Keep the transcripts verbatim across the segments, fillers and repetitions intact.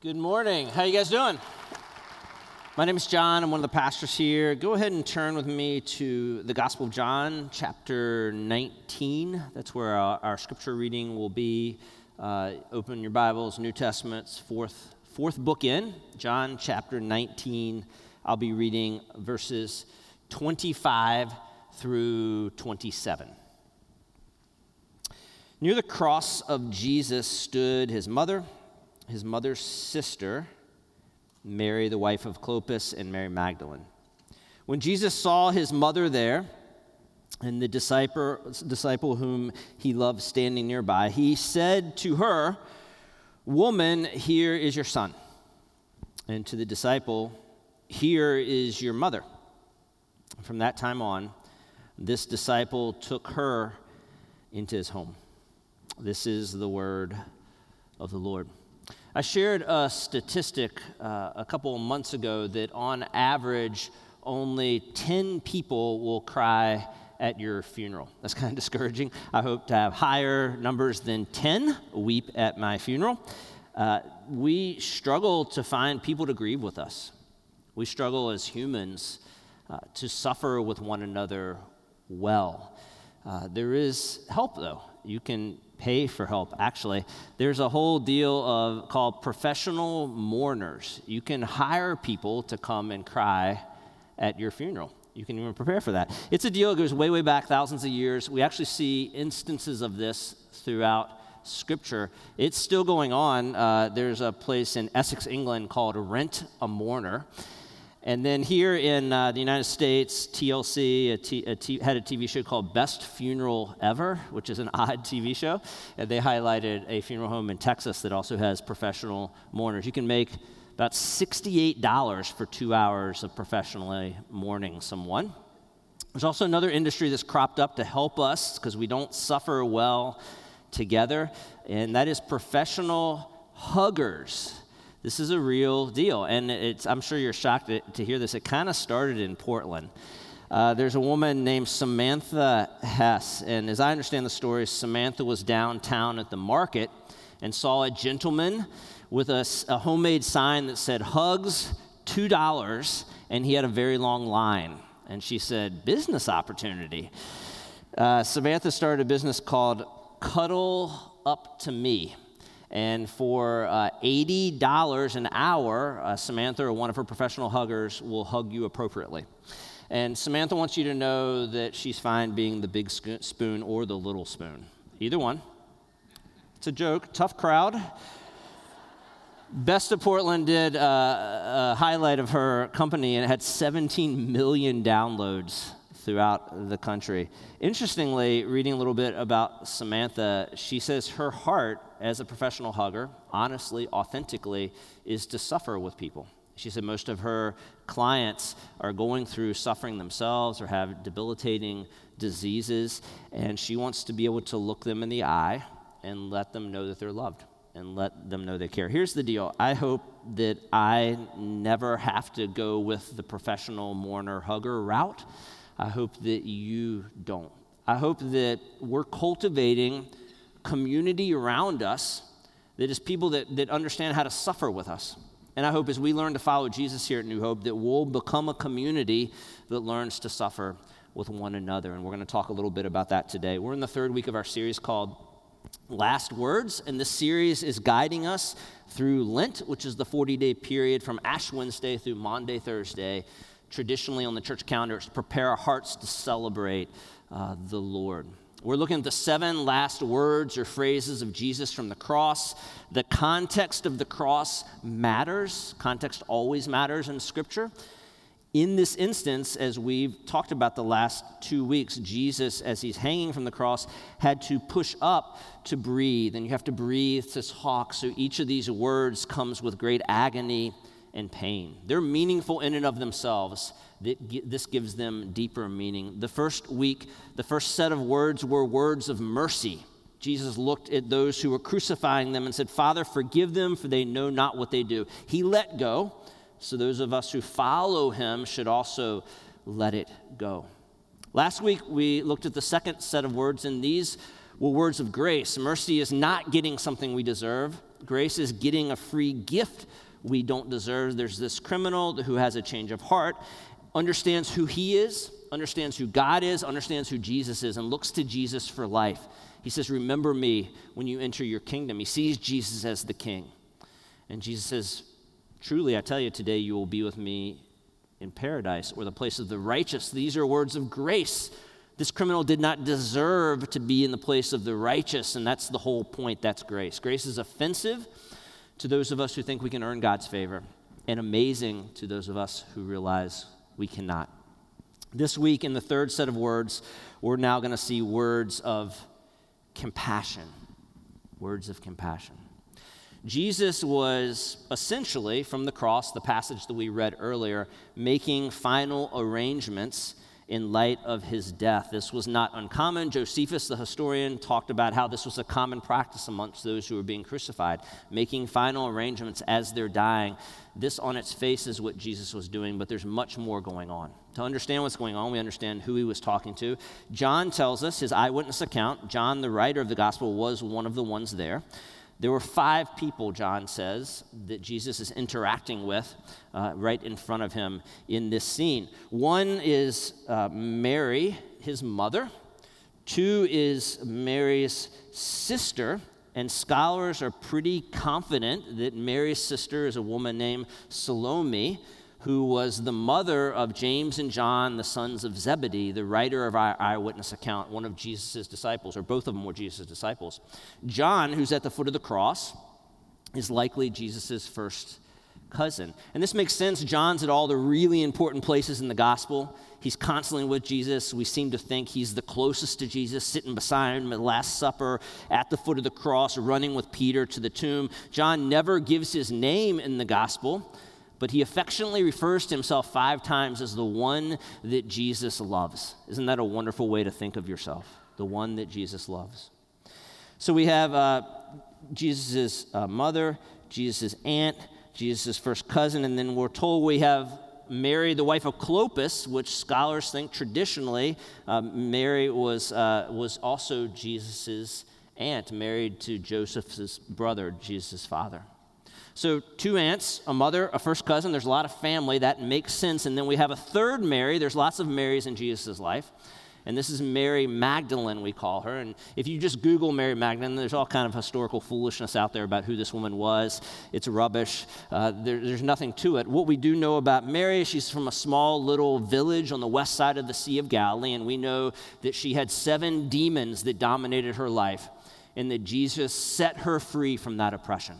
Good morning. How you guys doing? My name is John. I'm one of the pastors here. Go ahead and turn with me to the Gospel of John, chapter nineteen. That's where our, our scripture reading will be. Uh, open your Bibles, New Testament's fourth fourth book in, John chapter nineteen. I'll be reading verses twenty-five through twenty-seven. Near the cross of Jesus stood his mother, his mother's sister, Mary, the wife of Clopas, and Mary Magdalene. When Jesus saw his mother there and the disciple, disciple whom he loved standing nearby, he said to her, "Woman, here is your son." And to the disciple, "Here is your mother." From that time on, this disciple took her into his home. This is the word of the Lord. I shared a statistic uh, a couple of months ago that on average, only ten people will cry at your funeral. That's kind of discouraging. I hope to have higher numbers than ten weep at my funeral. Uh, we struggle to find people to grieve with us. We struggle as humans uh, to suffer with one another well. Uh, there is help, though. You can pay for help. Actually, there's a whole deal of called professional mourners. You can hire people to come and cry at your funeral. You can even prepare for that. It's a deal that goes way, way back, thousands of years. We actually see instances of this throughout Scripture. It's still going on. Uh, there's a place in Essex, England called Rent a Mourner. And then here in uh, the United States, T L C a t- a t- had a T V show called Best Funeral Ever, which is an odd T V show. And they highlighted a funeral home in Texas that also has professional mourners. You can make about sixty-eight dollars for two hours of professionally mourning someone. There's also another industry that's cropped up to help us because we don't suffer well together, and that is professional huggers. This is a real deal, and it's, I'm sure you're shocked to, to hear this. It kind of started in Portland. Uh, there's a woman named Samantha Hess, and as I understand the story, Samantha was downtown at the market and saw a gentleman with a, a homemade sign that said, "Hugs, two dollars, and he had a very long line. And she said, "Business opportunity." Uh, Samantha started a business called Cuddle Up to Me. And for uh, eighty dollars an hour, uh, Samantha or one of her professional huggers will hug you appropriately. And Samantha wants you to know that she's fine being the big sc- spoon or the little spoon. Either one. It's a joke. Tough crowd. Best of Portland did uh, a highlight of her company, and it had seventeen million downloads throughout the country. Interestingly, reading a little bit about Samantha, she says her heart as a professional hugger, honestly, authentically, is to suffer with people. She said most of her clients are going through suffering themselves or have debilitating diseases, and she wants to be able to look them in the eye and let them know that they're loved and let them know they care. Here's the deal. I hope that I never have to go with the professional mourner hugger route. I hope that you don't. I hope that we're cultivating community around us that is people that, that understand how to suffer with us. And I hope as we learn to follow Jesus here at New Hope that we'll become a community that learns to suffer with one another. And we're going to talk a little bit about that today. We're in the third week of our series called Last Words, and this series is guiding us through Lent, which is the forty-day period from Ash Wednesday through Maundy Thursday. Traditionally on the church calendar, it's to prepare our hearts to celebrate uh, the Lord. We're looking at the seven last words or phrases of Jesus from the cross. The context of the cross matters. Context always matters in Scripture. In this instance, as we've talked about the last two weeks, Jesus, as he's hanging from the cross, had to push up to breathe, and you have to breathe to talk. So each of these words comes with great agony and pain. They're meaningful in and of themselves. This gives them deeper meaning. The first week, the first set of words were words of mercy. Jesus looked at those who were crucifying them and said, "Father, forgive them, for they know not what they do." He let go, so those of us who follow him should also let it go. Last week, we looked at the second set of words, and these were words of grace. Mercy is not getting something we deserve. Grace is getting a free gift we don't deserve. There's this criminal who has a change of heart, understands who he is, understands who God is, understands who Jesus is, and looks to Jesus for life. He says, remember me when you enter your kingdom. He sees Jesus as the king. And Jesus says, truly, I tell you, today you will be with me in paradise or the place of the righteous. These are words of grace. This criminal did not deserve to be in the place of the righteous, and that's the whole point. That's grace. Grace is offensive to those of us who think we can earn God's favor, and amazing to those of us who realize we cannot. This week, in the third set of words, we're now going to see words of compassion. Words of compassion. Jesus was essentially, from the cross, the passage that we read earlier, making final arrangements in light of his death. This was not uncommon. Josephus, the historian, talked about how this was a common practice amongst those who were being crucified, making final arrangements as they're dying. This on its face is what Jesus was doing, but there's much more going on. To understand what's going on, we understand who he was talking to. John tells us, his eyewitness account, John, the writer of the gospel, was one of the ones there. There were five people, John says, that Jesus is interacting with uh, right in front of him in this scene. One is uh, Mary, his mother. Two is Mary's sister, and scholars are pretty confident that Mary's sister is a woman named Salome, who was the mother of James and John, the sons of Zebedee, the writer of our eyewitness account, one of Jesus' disciples, or both of them were Jesus' disciples. John, who's at the foot of the cross, is likely Jesus' first cousin. And this makes sense. John's at all the really important places in the gospel. He's constantly with Jesus. We seem to think he's the closest to Jesus, sitting beside him at the Last Supper, at the foot of the cross, running with Peter to the tomb. John never gives his name in the gospel, but he affectionately refers to himself five times as the one that Jesus loves. Isn't that a wonderful way to think of yourself? The one that Jesus loves. So we have uh, Jesus' uh, mother, Jesus' aunt, Jesus' first cousin, and then we're told we have Mary, the wife of Clopas, which scholars think traditionally uh, Mary was, uh, was also Jesus' aunt, married to Joseph's brother, Jesus' father. So two aunts, a mother, a first cousin. There's a lot of family. That makes sense. And then we have a third Mary. There's lots of Marys in Jesus' life. And this is Mary Magdalene, we call her. And if you just Google Mary Magdalene, there's all kind of historical foolishness out there about who this woman was. It's rubbish. Uh, there, there's nothing to it. What we do know about Mary, she's from a small little village on the west side of the Sea of Galilee. And we know that she had seven demons that dominated her life, and that Jesus set her free from that oppression.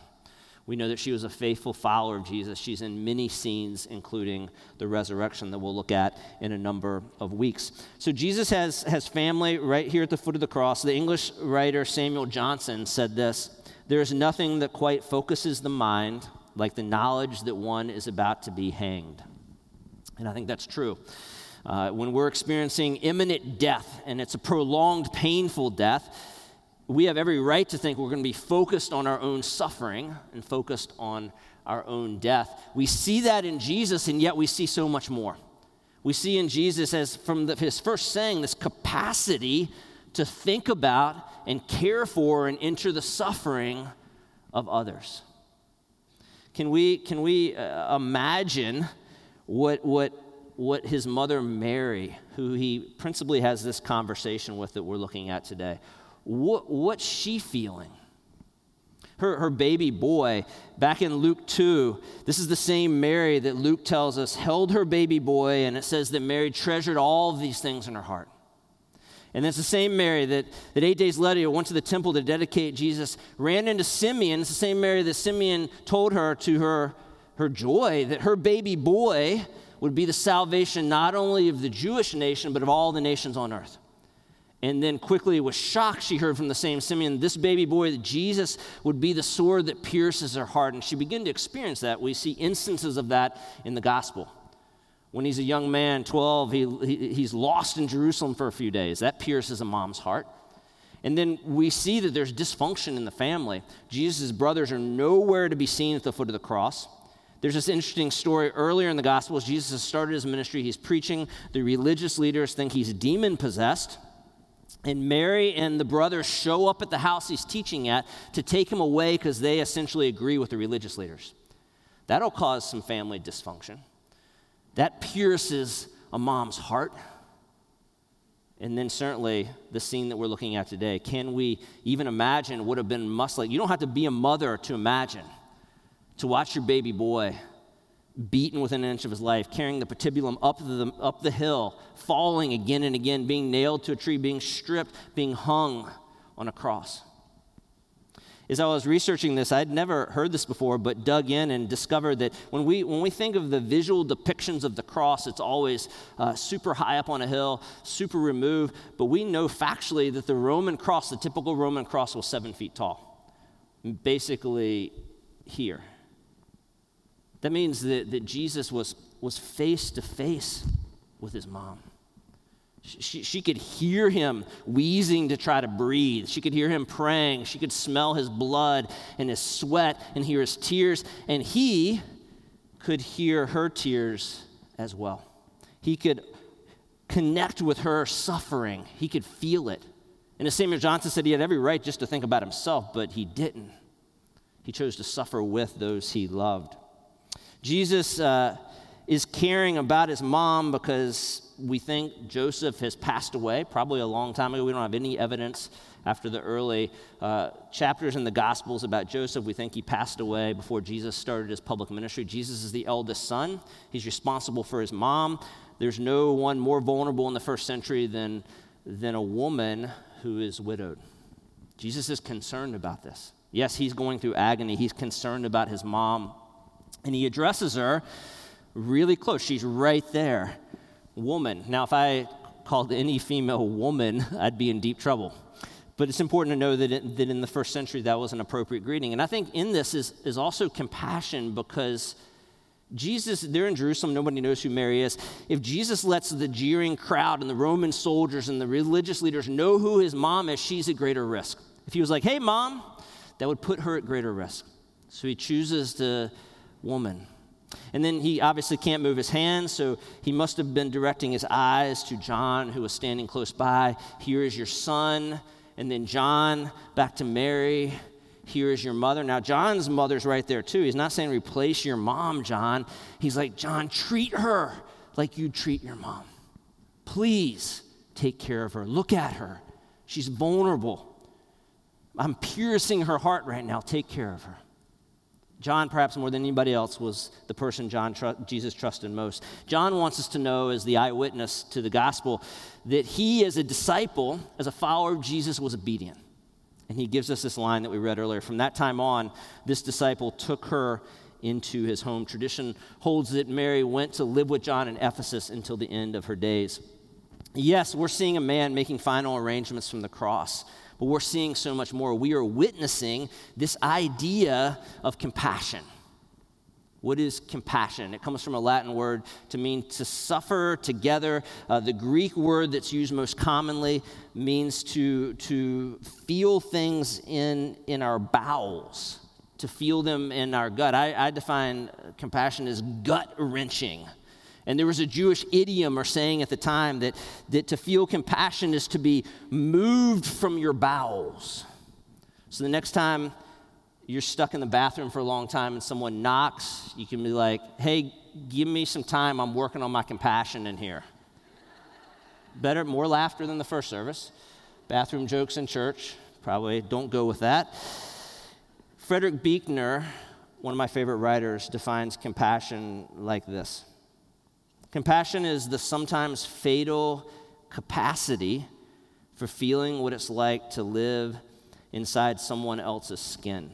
We know that she was a faithful follower of Jesus. She's in many scenes, including the resurrection that we'll look at in a number of weeks. So Jesus has, has family right here at the foot of the cross. The English writer Samuel Johnson said this: there is nothing that quite focuses the mind like the knowledge that one is about to be hanged. And I think that's true. Uh, when we're experiencing imminent death, and it's a prolonged, painful death, we have every right to think we're going to be focused on our own suffering and focused on our own death. We see that in Jesus, and yet we see so much more. We see in Jesus, as from the, his first saying, this capacity to think about and care for and enter the suffering of others. Can we can we uh, imagine what what what his mother Mary, who he principally has this conversation with that we're looking at today, What, what's she feeling? Her, her baby boy, back in Luke two, this is the same Mary that Luke tells us held her baby boy, and it says that Mary treasured all of these things in her heart. And it's the same Mary that, that eight days later went to the temple to dedicate Jesus, ran into Simeon. It's the same Mary that Simeon told her, to her, her joy, that her baby boy would be the salvation not only of the Jewish nation, but of all the nations on earth. And then quickly, with shock, she heard from the same Simeon, this baby boy, that Jesus would be the sword that pierces her heart. And she began to experience that. We see instances of that in the gospel. When he's a young man, twelve, he, he he's lost in Jerusalem for a few days. That pierces a mom's heart. And then we see that there's dysfunction in the family. Jesus' brothers are nowhere to be seen at the foot of the cross. There's this interesting story earlier in the Gospels. Jesus has started his ministry. He's preaching. The religious leaders think he's demon-possessed. And Mary and the brothers show up at the house he's teaching at to take him away because they essentially agree with the religious leaders. That'll cause some family dysfunction. That pierces a mom's heart. And then certainly the scene that we're looking at today. Can we even imagine what have been must like? You don't have to be a mother to imagine, to watch your baby boy beaten within an inch of his life, carrying the patibulum up the, up the hill, falling again and again, being nailed to a tree, being stripped, being hung on a cross. As I was researching this, I'd never heard this before, but dug in and discovered that when we when we think of the visual depictions of the cross, it's always uh, super high up on a hill, super removed, but we know factually that the Roman cross, the typical Roman cross, was seven feet tall, basically here. That means that, that Jesus was was face to face with his mom. She, she could hear him wheezing to try to breathe. She could hear him praying. She could smell his blood and his sweat and hear his tears. And he could hear her tears as well. He could connect with her suffering. He could feel it. And as Samuel Johnson said, he had every right just to think about himself, but he didn't. He chose to suffer with those he loved. Jesus uh, is caring about his mom because we think Joseph has passed away, probably a long time ago. We don't have any evidence after the early uh, chapters in the Gospels about Joseph. We think he passed away before Jesus started his public ministry. Jesus is the eldest son. He's responsible for his mom. There's no one more vulnerable in the first century than, than a woman who is widowed. Jesus is concerned about this. Yes, he's going through agony. He's concerned about his mom, and he addresses her really close. She's right there. Woman. Now, if I called any female woman, I'd be in deep trouble. But it's important to know that, it, that in the first century, that was an appropriate greeting. And I think in this is, is also compassion, because Jesus, they're in Jerusalem, nobody knows who Mary is. If Jesus lets the jeering crowd and the Roman soldiers and the religious leaders know who his mom is, she's at greater risk. If he was like, hey, mom, that would put her at greater risk. So he chooses the woman. And then he obviously can't move his hands, so he must have been directing his eyes to John, who was standing close by. Here is your son. And then John, back to Mary. Here is your mother. Now, John's mother's right there, too. He's not saying replace your mom, John. He's like, John, treat her like you treat your mom. Please take care of her. Look at her. She's vulnerable. I'm piercing her heart right now. Take care of her. John, perhaps more than anybody else, was the person John tr- Jesus trusted most. John wants us to know, as the eyewitness to the gospel, that he, as a disciple, as a follower of Jesus, was obedient. And he gives us this line that we read earlier. From that time on, this disciple took her into his home. Tradition holds that Mary went to live with John in Ephesus until the end of her days. Yes, we're seeing a man making final arrangements from the cross, but we're seeing so much more. We are witnessing this idea of compassion. What is compassion? It comes from a Latin word to mean to suffer together. Uh, the Greek word that's used most commonly means to, to feel things in, in our bowels, to feel them in our gut. I, I define compassion as gut-wrenching. And there was a Jewish idiom or saying at the time that, that to feel compassion is to be moved from your bowels. So the next time you're stuck in the bathroom for a long time and someone knocks, you can be like, hey, give me some time. I'm working on my compassion in here. Better, more laughter than the first service. Bathroom jokes in church, probably don't go with that. Frederick Buechner, one of my favorite writers, defines compassion like this. Compassion is the sometimes fatal capacity for feeling what it's like to live inside someone else's skin.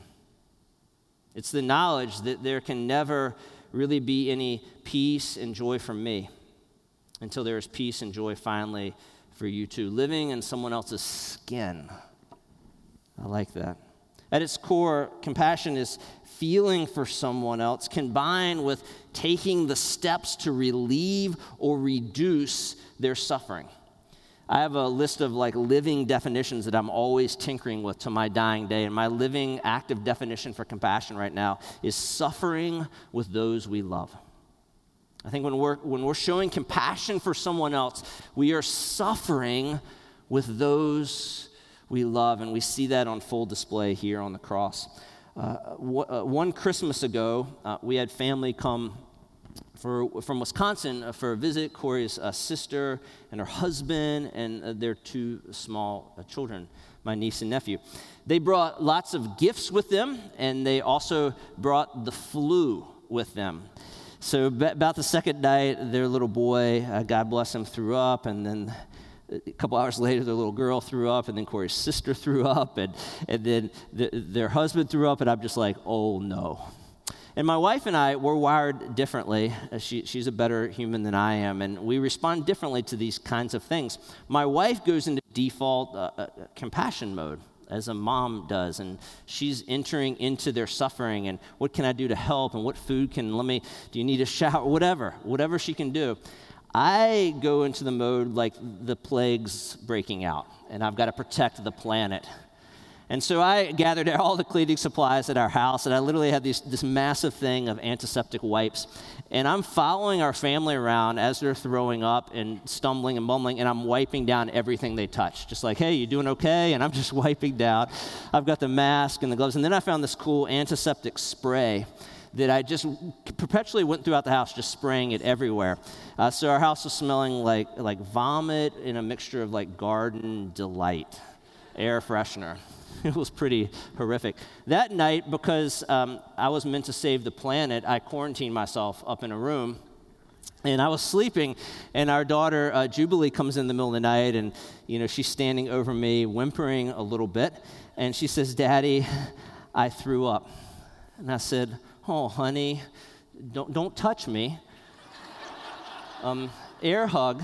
It's the knowledge that there can never really be any peace and joy for me until there is peace and joy finally for you too. Living in someone else's skin. I like that. At its core, compassion is feeling for someone else combined with taking the steps to relieve or reduce their suffering. I have a list of like living definitions that I'm always tinkering with to my dying day, and my living active definition for compassion right now is suffering with those we love. I think when we're when we're showing compassion for someone else, we are suffering with those we love, and we see that on full display here on the cross. Uh, w- uh, one Christmas ago, uh, we had family come for, from Wisconsin uh, for a visit, Corey's uh, sister and her husband and uh, their two small uh, children, my niece and nephew. They brought lots of gifts with them, and they also brought the flu with them. So b- about the second night, their little boy, uh, God bless him, threw up, and then a couple hours later, their little girl threw up, and then Corey's sister threw up, and, and then th- their husband threw up, and I'm just like, oh, no. And my wife and I, we're wired differently. She, she's a better human than I am, and we respond differently to these kinds of things. My wife goes into default uh, uh, compassion mode, as a mom does, and she's entering into their suffering, and what can I do to help, and what food can, let me, do you need a shower, whatever, whatever she can do. I go into the mode like the plague's breaking out, and I've got to protect the planet. And so I gathered all the cleaning supplies at our house, and I literally had these, this massive thing of antiseptic wipes. And I'm following our family around as they're throwing up and stumbling and mumbling, and I'm wiping down everything they touch. Just like, hey, you doing okay? And I'm just wiping down. I've got the mask and the gloves. And then I found this cool antiseptic spray that I just perpetually went throughout the house, just spraying it everywhere. Uh, so our house was smelling like like vomit in a mixture of like Garden Delight, air freshener. It was pretty horrific. That night, because um, I was meant to save the planet, I quarantined myself up in a room. And I was sleeping, and our daughter, uh, Jubilee, comes in the middle of the night, and you know she's standing over me, whimpering a little bit. And she says, Daddy, I threw up. And I said, oh, honey, don't don't touch me. Um, air hug.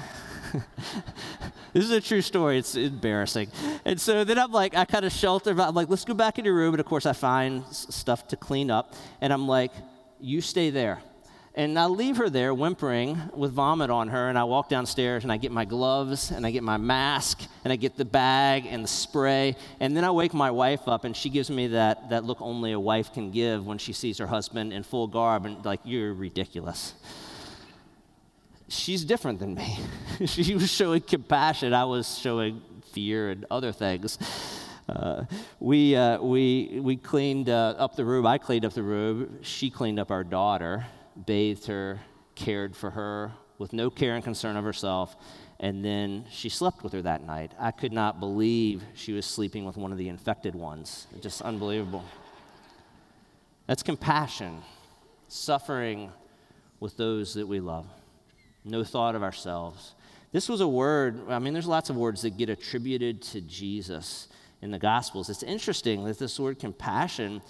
This is a true story. It's embarrassing. And so then I'm like, I kind of shelter. I'm like, let's go back into your room. And, of course, I find stuff to clean up. And I'm like, you stay there. And I leave her there whimpering with vomit on her. And I walk downstairs, and I get my gloves, and I get my mask, and I get the bag and the spray. And then I wake my wife up, and she gives me that, that look only a wife can give when she sees her husband in full garb. And like, you're ridiculous. She's different than me. She was showing compassion. I was showing fear and other things. Uh, we uh, we we cleaned uh, up the room. I cleaned up the room. She cleaned up our daughter, bathed her, cared for her with no care and concern of herself, and then she slept with her that night. I could not believe she was sleeping with one of the infected ones. Just unbelievable. That's compassion, suffering with those that we love. No thought of ourselves. This was a word, I mean, there's lots of words that get attributed to Jesus in the Gospels. It's interesting that this word compassion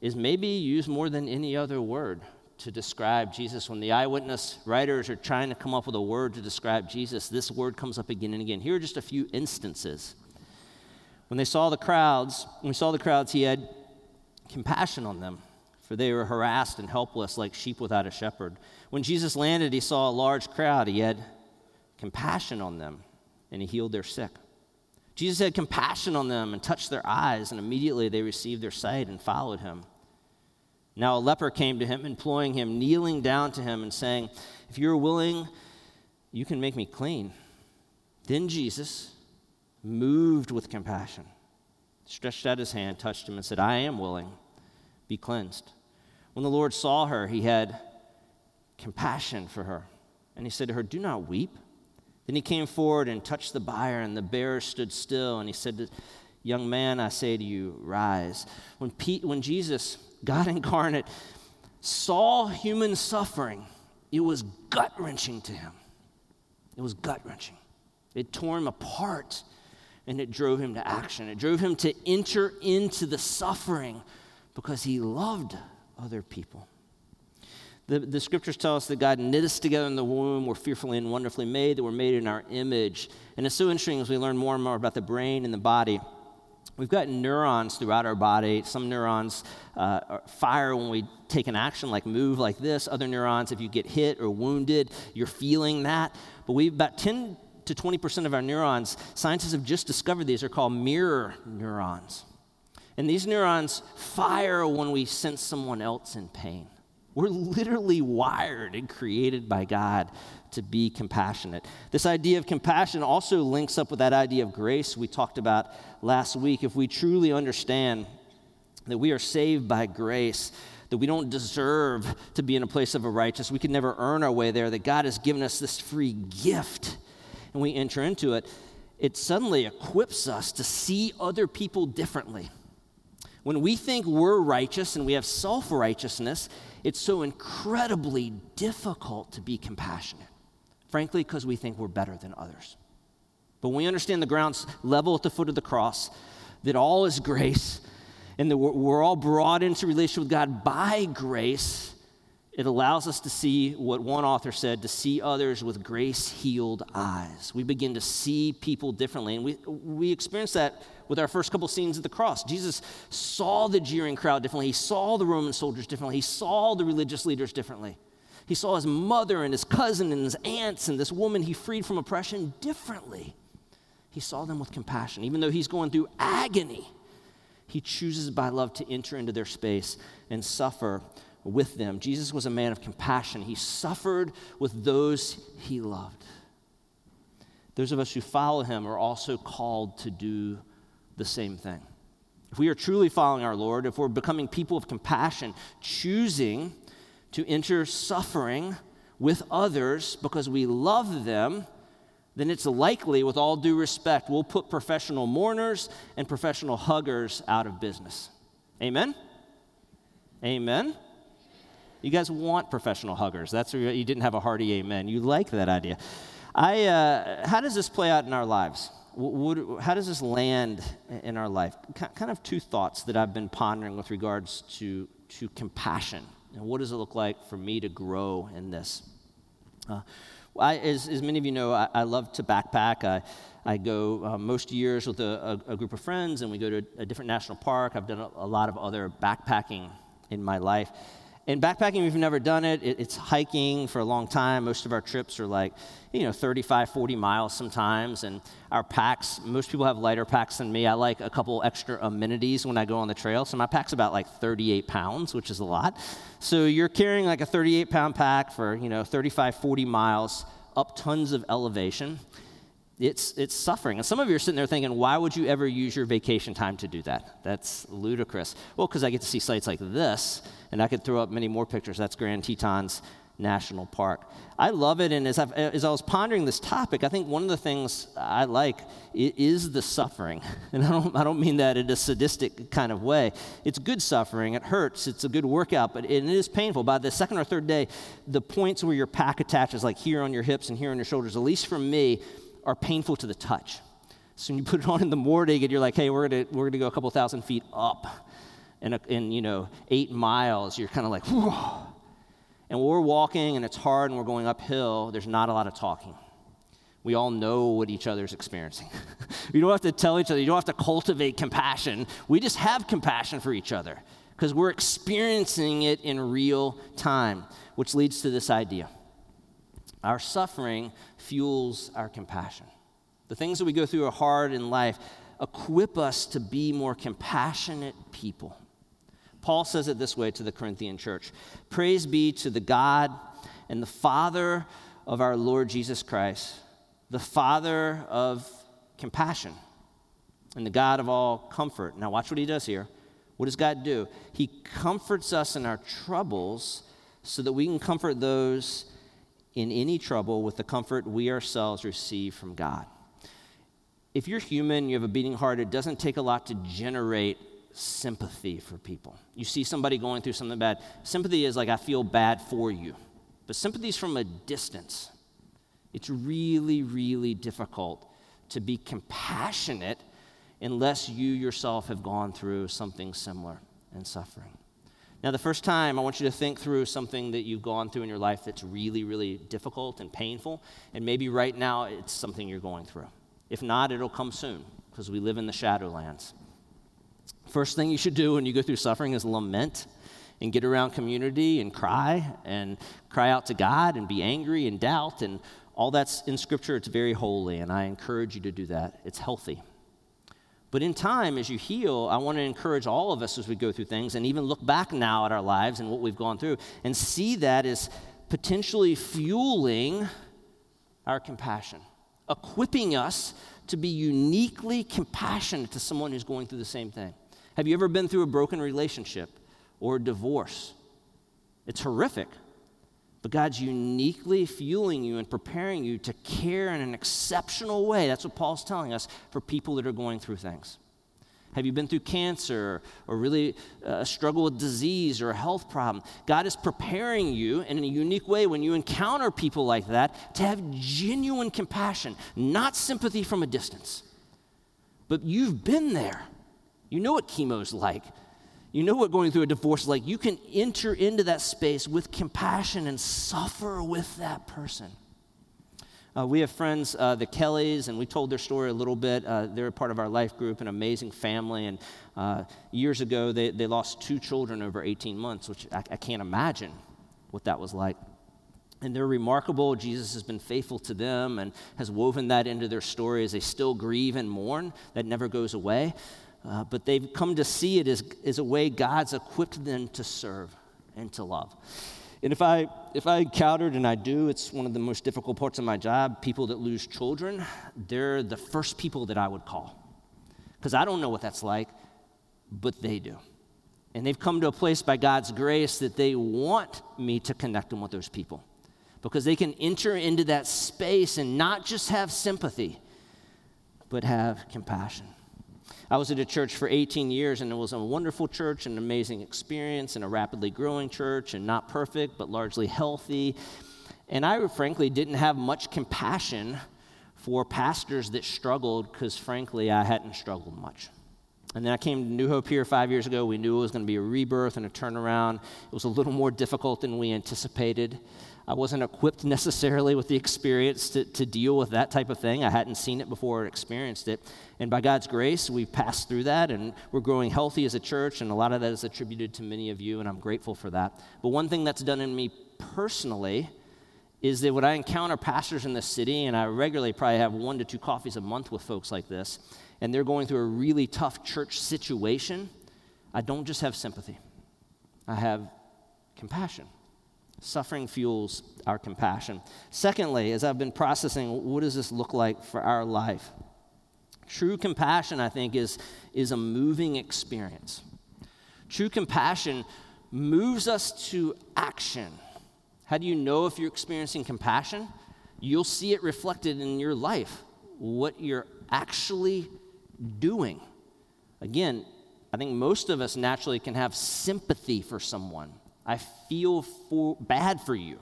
is maybe used more than any other word to describe Jesus. When the eyewitness writers are trying to come up with a word to describe Jesus, this word comes up again and again. Here are just a few instances. When they saw the crowds, when we saw the crowds, he had compassion on them, for they were harassed and helpless like sheep without a shepherd. When Jesus landed, he saw a large crowd. He had compassion on them, and he healed their sick. Jesus had compassion on them and touched their eyes, and immediately they received their sight and followed him. Now a leper came to him, imploring him, kneeling down to him and saying, if you're willing, you can make me clean. Then Jesus, moved with compassion, stretched out his hand, touched him, and said, I am willing. Be cleansed. When the Lord saw her, he had compassion for her, and he said to her, do not weep. Then he came forward and touched the bier, and the bearer stood still, and he said, to, young man, I say to you, rise. When, Pete, when Jesus, God incarnate, saw human suffering, it was gut-wrenching to him. It was gut-wrenching. It tore him apart, and it drove him to action. It drove him to enter into the suffering because he loved other people. The, the scriptures tell us that God knit us together in the womb. We're fearfully and wonderfully made, that we're made in our image. And it's so interesting as we learn more and more about the brain and the body. We've got neurons throughout our body. Some neurons uh, fire when we take an action, like move like this. Other neurons, if you get hit or wounded, you're feeling that. But we've about ten to twenty percent of our neurons, scientists have just discovered these, are called mirror neurons. And these neurons fire when we sense someone else in pain. We're literally wired and created by God to be compassionate. This idea of compassion also links up with that idea of grace we talked about last week. If we truly understand that we are saved by grace, that we don't deserve to be in a place of a righteous, we can never earn our way there, that God has given us this free gift, and we enter into it, it suddenly equips us to see other people differently. When we think we're righteous and we have self-righteousness, it's so incredibly difficult to be compassionate, frankly, because we think we're better than others. But when we understand the ground's level at the foot of the cross, that all is grace, and that we're all brought into relation with God by grace, it allows us to see what one author said, to see others with grace-healed eyes. We begin to see people differently, and we we experience that with our first couple scenes at the cross. Jesus saw the jeering crowd differently. He saw the Roman soldiers differently. He saw the religious leaders differently. He saw his mother and his cousin and his aunts and this woman he freed from oppression differently. He saw them with compassion. Even though he's going through agony, he chooses by love to enter into their space and suffer with them. Jesus was a man of compassion. He suffered with those he loved. Those of us who follow him are also called to do the same thing. If we are truly following our Lord, if we're becoming people of compassion, choosing to enter suffering with others because we love them, then it's likely, with all due respect, we'll put professional mourners and professional huggers out of business. Amen? Amen? You guys want professional huggers. That's where you didn't have a hearty amen. You like that idea. I. Uh, how does this play out in our lives? Would, how does this land in our life? Kind of two thoughts that I've been pondering with regards to, to compassion. And what does it look like for me to grow in this? Uh, I, as, as many of you know, I, I love to backpack. I, I go uh, most years with a, a, a group of friends, and we go to a different national park. I've done a, a lot of other backpacking in my life. And backpacking, if you've never done it, it, it's hiking for a long time. Most of our trips are like, you know, thirty-five, forty miles sometimes. And our packs, most people have lighter packs than me. I like a couple extra amenities when I go on the trail. So my pack's about like thirty-eight pounds, which is a lot. So you're carrying like a thirty-eight pound pack for, you know, thirty-five, forty miles, up tons of elevation. It's it's suffering. And some of you are sitting there thinking, why would you ever use your vacation time to do that? That's ludicrous. Well, because I get to see sites like this, and I could throw up many more pictures. That's Grand Tetons National Park. I love it, and as, I've, as I was pondering this topic, I think one of the things I like is the suffering. And I don't I don't mean that in a sadistic kind of way. It's good suffering. It hurts. It's a good workout, but it, it is painful. By the second or third day, the points where your pack attaches, like here on your hips and here on your shoulders, at least for me, are painful to the touch. So when you put it on in the morning and you're like, hey, we're gonna we're gonna go a couple thousand feet up and in you know eight miles, you're kind of like, whoa. And we're walking and it's hard and we're going uphill, there's not a lot of talking. We all know what each other's experiencing. You don't have to tell each other, you don't have to cultivate compassion. We just have compassion for each other because we're experiencing it in real time, which leads to this idea. Our suffering fuels our compassion. The things that we go through are hard in life, equip us to be more compassionate people. Paul says it this way to the Corinthian church: "Praise be to the God and the Father of our Lord Jesus Christ, the Father of compassion and the God of all comfort." Now watch what he does here. What does God do? He comforts us in our troubles so that we can comfort those in any trouble with the comfort we ourselves receive from God. If you're human, you have a beating heart, it doesn't take a lot to generate sympathy for people. You see somebody going through something bad. Sympathy is like, I feel bad for you. But sympathy is from a distance. It's really, really difficult to be compassionate unless you yourself have gone through something similar and suffering. Now, the first time, I want you to think through something that you've gone through in your life that's really, really difficult and painful, and maybe right now it's something you're going through. If not, it'll come soon, because we live in the Shadowlands. First thing you should do when you go through suffering is lament and get around community and cry and cry out to God and be angry and doubt, and all that's in Scripture. It's very holy, and I encourage you to do that. It's healthy. But in time, as you heal, I want to encourage all of us as we go through things and even look back now at our lives and what we've gone through and see that as potentially fueling our compassion, equipping us to be uniquely compassionate to someone who's going through the same thing. Have you ever been through a broken relationship or a divorce? It's horrific, but God's uniquely fueling you and preparing you to care in an exceptional way. That's what Paul's telling us for people that are going through things. Have you been through cancer or really a struggle with disease or a health problem? God is preparing you in a unique way when you encounter people like that to have genuine compassion, not sympathy from a distance. But you've been there. You know what chemo's like. You know what going through a divorce is like. You can enter into that space with compassion and suffer with that person. Uh, we have friends, uh, the Kellys, and we told their story a little bit. Uh, they're a part of our life group, an amazing family. And uh, years ago, they, they lost two children over eighteen months, which I, I can't imagine what that was like. And they're remarkable. Jesus has been faithful to them and has woven that into their story as they still grieve and mourn. That never goes away. Uh, but they've come to see it as, as a way God's equipped them to serve and to love. And if I if I encountered, and I do, it's one of the most difficult parts of my job, people that lose children, they're the first people that I would call. Because I don't know what that's like, but they do. And they've come to a place by God's grace that they want me to connect them with those people. Because they can enter into that space and not just have sympathy, but have compassion. I was at a church for eighteen years, and it was a wonderful church, an amazing experience, and a rapidly growing church, and not perfect, but largely healthy. And I frankly didn't have much compassion for pastors that struggled, because frankly, I hadn't struggled much. And then I came to New Hope here five years ago. We knew it was going to be a rebirth and a turnaround. It was a little more difficult than we anticipated. I wasn't equipped necessarily with the experience to, to deal with that type of thing. I hadn't seen it before or experienced it. And by God's grace, we've passed through that, and we're growing healthy as a church, and a lot of that is attributed to many of you, and I'm grateful for that. But one thing that's done in me personally is that when I encounter pastors in the city, and I regularly probably have one to two coffees a month with folks like this, and they're going through a really tough church situation, I don't just have sympathy. I have compassion. Suffering fuels our compassion. Secondly, as I've been processing, what does this look like for our life? True compassion, I think, is, is a moving experience. True compassion moves us to action. How do you know if you're experiencing compassion? You'll see it reflected in your life, what you're actually doing. Again, I think most of us naturally can have sympathy for someone. I feel for, bad for you.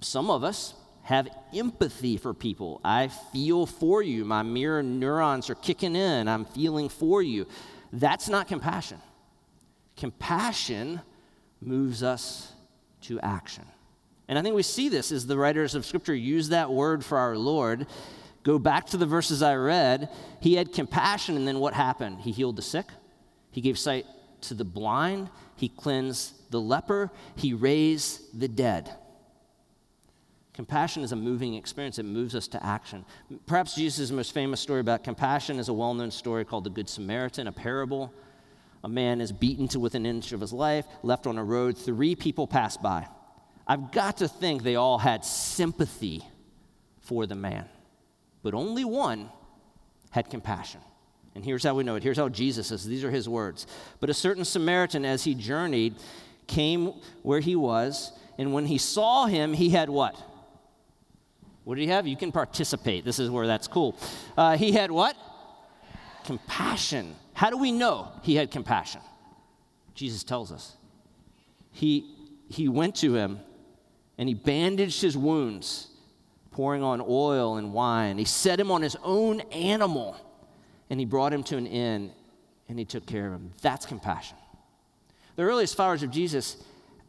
Some of us have empathy for people. I feel for you. My mirror neurons are kicking in. I'm feeling for you. That's not compassion. Compassion moves us to action. And I think we see this as the writers of Scripture use that word for our Lord. Go back to the verses I read. He had compassion, and then what happened? He healed the sick. He gave sight to the blind. He cleansed the leper, he raised the dead. Compassion is a moving experience. It moves us to action. Perhaps Jesus' most famous story about compassion is a well-known story called the Good Samaritan, a parable. A man is beaten to within an inch of his life, left on a road. Three people pass by. I've got to think they all had sympathy for the man, but only one had compassion. And here's how we know it. Here's how Jesus says. These are his words. But a certain Samaritan, as he journeyed, came where he was, and when he saw him, he had what? What did he have? You can participate. This is where that's cool. Uh, he had what? Compassion. How do we know he had compassion? Jesus tells us. He he went to him, and he bandaged his wounds, pouring on oil and wine. He set him on his own animal, and he brought him to an inn, and he took care of him. That's compassion. The earliest followers of Jesus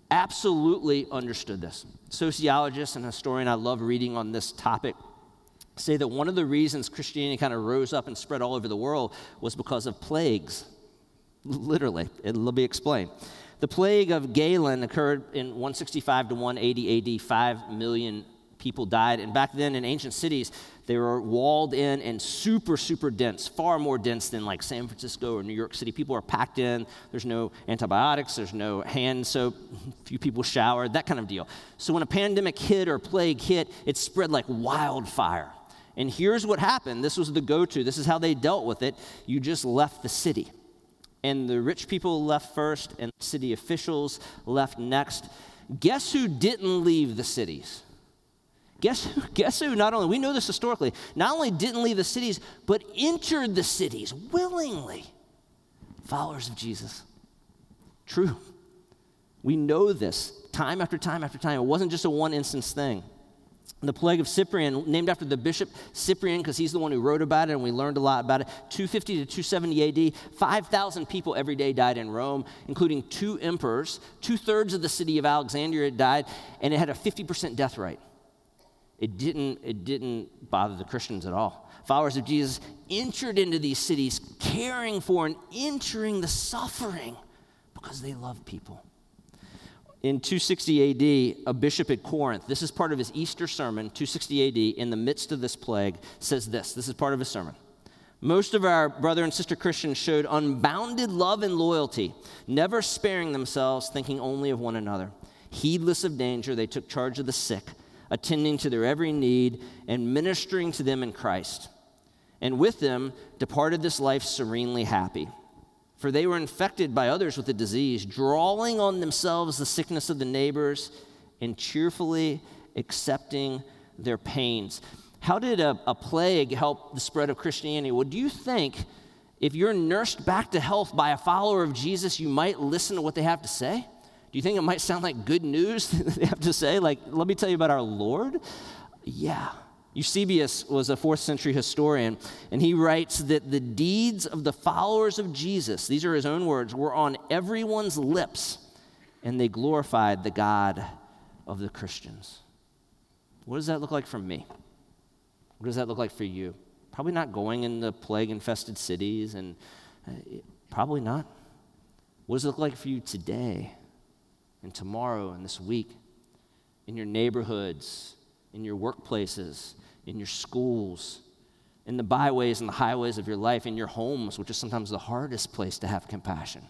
absolutely understood this. Sociologists and historians, I love reading on this topic, say that one of the reasons Christianity kind of rose up and spread all over the world was because of plagues. Literally, it'll be explained. The plague of Galen occurred in one sixty-five to one eighty A D. Five million people died. And back then in ancient cities, they were walled in and super, super dense, far more dense than like San Francisco or New York City. People are packed in. There's no antibiotics. There's no hand soap. Few people showered, that kind of deal. So when a pandemic hit or a plague hit, it spread like wildfire. And here's what happened. This was the go-to. This is how they dealt with it. You just left the city. And the rich people left first, and city officials left next. Guess who didn't leave the cities? Guess who, guess who not only, we know this historically, not only didn't leave the cities, but entered the cities willingly. Followers of Jesus. True. We know this time after time after time. It wasn't just a one instance thing. The plague of Cyprian, named after the bishop Cyprian, because he's the one who wrote about it and we learned a lot about it, two fifty to two seventy A D, five thousand people every day died in Rome, including two emperors. Two-thirds of the city of Alexandria died, and it had a fifty percent death rate. It didn't, it didn't bother the Christians at all. Followers of Jesus entered into these cities, caring for and entering the suffering because they loved people. In two sixty A D, a bishop at Corinth, this is part of his Easter sermon, two sixty A D, in the midst of this plague, says this. This is part of his sermon. Most of our brother and sister Christians showed unbounded love and loyalty, never sparing themselves, thinking only of one another. Heedless of danger, they took charge of the sick, attending to their every need and ministering to them in Christ. And with them departed this life serenely happy. For they were infected by others with the disease, drawing on themselves the sickness of the neighbors and cheerfully accepting their pains. How did a, a plague help the spread of Christianity? Well, do you think if you're nursed back to health by a follower of Jesus, you might listen to what they have to say? Do you think it might sound like good news that they have to say? Like, let me tell you about our Lord? Yeah. Eusebius was a fourth century historian, and he writes that the deeds of the followers of Jesus, these are his own words, were on everyone's lips, and they glorified the God of the Christians. What does that look like for me? What does that look like for you? Probably not going into plague-infested cities, and uh, probably not. What does it look like for you today and tomorrow and this week in your neighborhoods, in your workplaces, in your schools, in the byways and the highways of your life, in your homes, which is sometimes the hardest place to have compassion?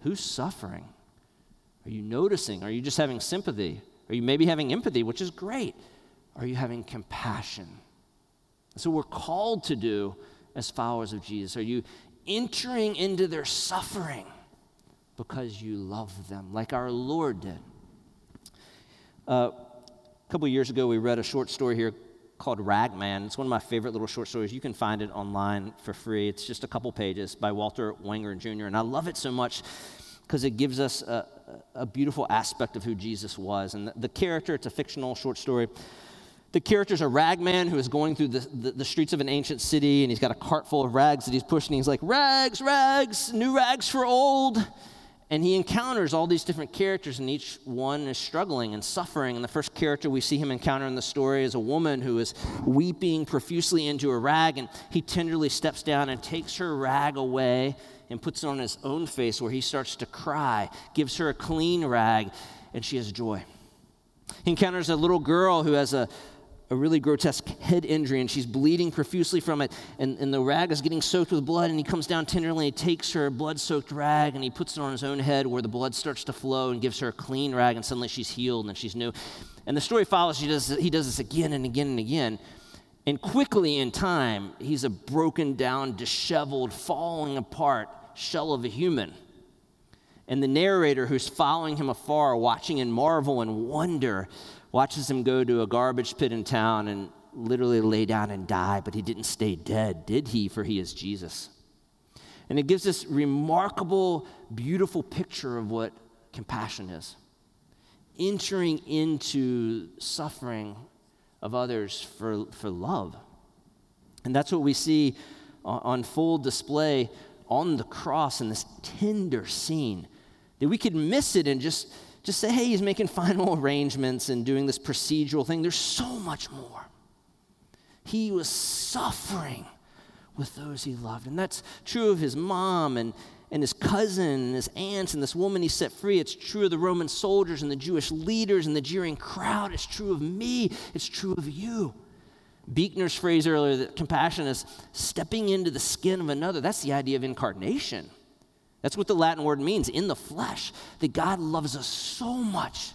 Who's suffering? Are you noticing? Are you just having sympathy? Are you maybe having empathy, which is great? Are you having compassion? That's what we're called to do as followers of Jesus. Are you entering into their suffering because you love them, like our Lord did? Uh, A couple years ago, we read a short story here called Ragman. It's one of my favorite little short stories. You can find it online for free. It's just a couple pages by Walter Wanger Junior And I love it so much because it gives us a, a beautiful aspect of who Jesus was. And the, the character, it's a fictional short story. The character's a ragman who is going through the, the, the streets of an ancient city, and he's got a cart full of rags that he's pushing. He's like, rags, rags, new rags for old. And he encounters all these different characters, and each one is struggling and suffering. And the first character we see him encounter in the story is a woman who is weeping profusely into a rag, and he tenderly steps down and takes her rag away and puts it on his own face, where he starts to cry, gives her a clean rag, and she has joy. He encounters a little girl who has a a really grotesque head injury, and she's bleeding profusely from it, and, and the rag is getting soaked with blood, and he comes down tenderly and he takes her blood-soaked rag and he puts it on his own head, where the blood starts to flow, and gives her a clean rag, and suddenly she's healed and she's new. And the story follows. She does, he does this again and again and again, and quickly in time, he's a broken down, disheveled, falling apart shell of a human. And the narrator, who's following him afar, watching in marvel and wonder, watches him go to a garbage pit in town and literally lay down and die. But he didn't stay dead, did he? For he is Jesus. And it gives this remarkable, beautiful picture of what compassion is. Entering into suffering of others for, for love. And that's what we see on full display on the cross in this tender scene. That we could miss it and just... Just say, hey, he's making final arrangements and doing this procedural thing. There's so much more. He was suffering with those he loved. And that's true of his mom and, and his cousin and his aunts and this woman he set free. It's true of the Roman soldiers and the Jewish leaders and the jeering crowd. It's true of me. It's true of you. Buechner's phrase earlier, that compassion is stepping into the skin of another. That's the idea of incarnation. That's what the Latin word means, in the flesh, that God loves us so much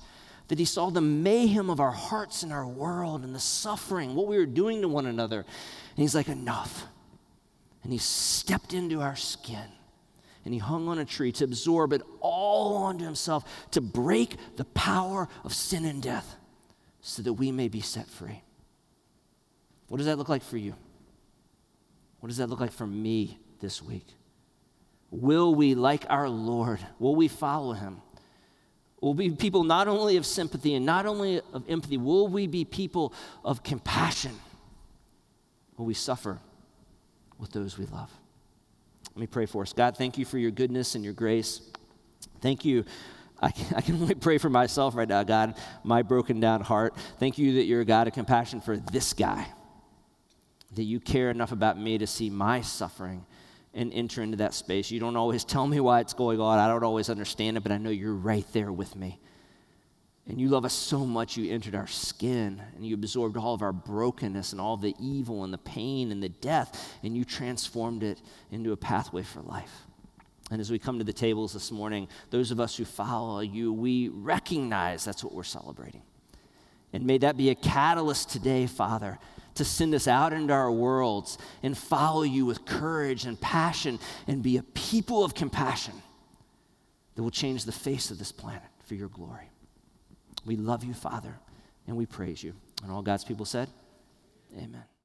that he saw the mayhem of our hearts and our world and the suffering, what we were doing to one another. And he's like, enough. And he stepped into our skin and he hung on a tree to absorb it all onto himself, to break the power of sin and death so that we may be set free. What does that look like for you? What does that look like for me this week? Will we, like our Lord, will we follow him? Will we be people not only of sympathy and not only of empathy, will we be people of compassion? Will we suffer with those we love? Let me pray for us. God, thank you for your goodness and your grace. Thank you. I can, I can only pray for myself right now, God, my broken down heart. Thank you that you're a God of compassion for this guy, that you care enough about me to see my suffering and enter into that space. You don't always tell me why it's going on. I don't always understand it, but I know you're right there with me. And you love us so much, you entered our skin, and you absorbed all of our brokenness and all the evil and the pain and the death, and you transformed it into a pathway for life. And as we come to the tables this morning, those of us who follow you, we recognize that's what we're celebrating. And may that be a catalyst today, Father, to send us out into our worlds and follow you with courage and passion and be a people of compassion that will change the face of this planet for your glory. We love you, Father, and we praise you. And all God's people said, amen.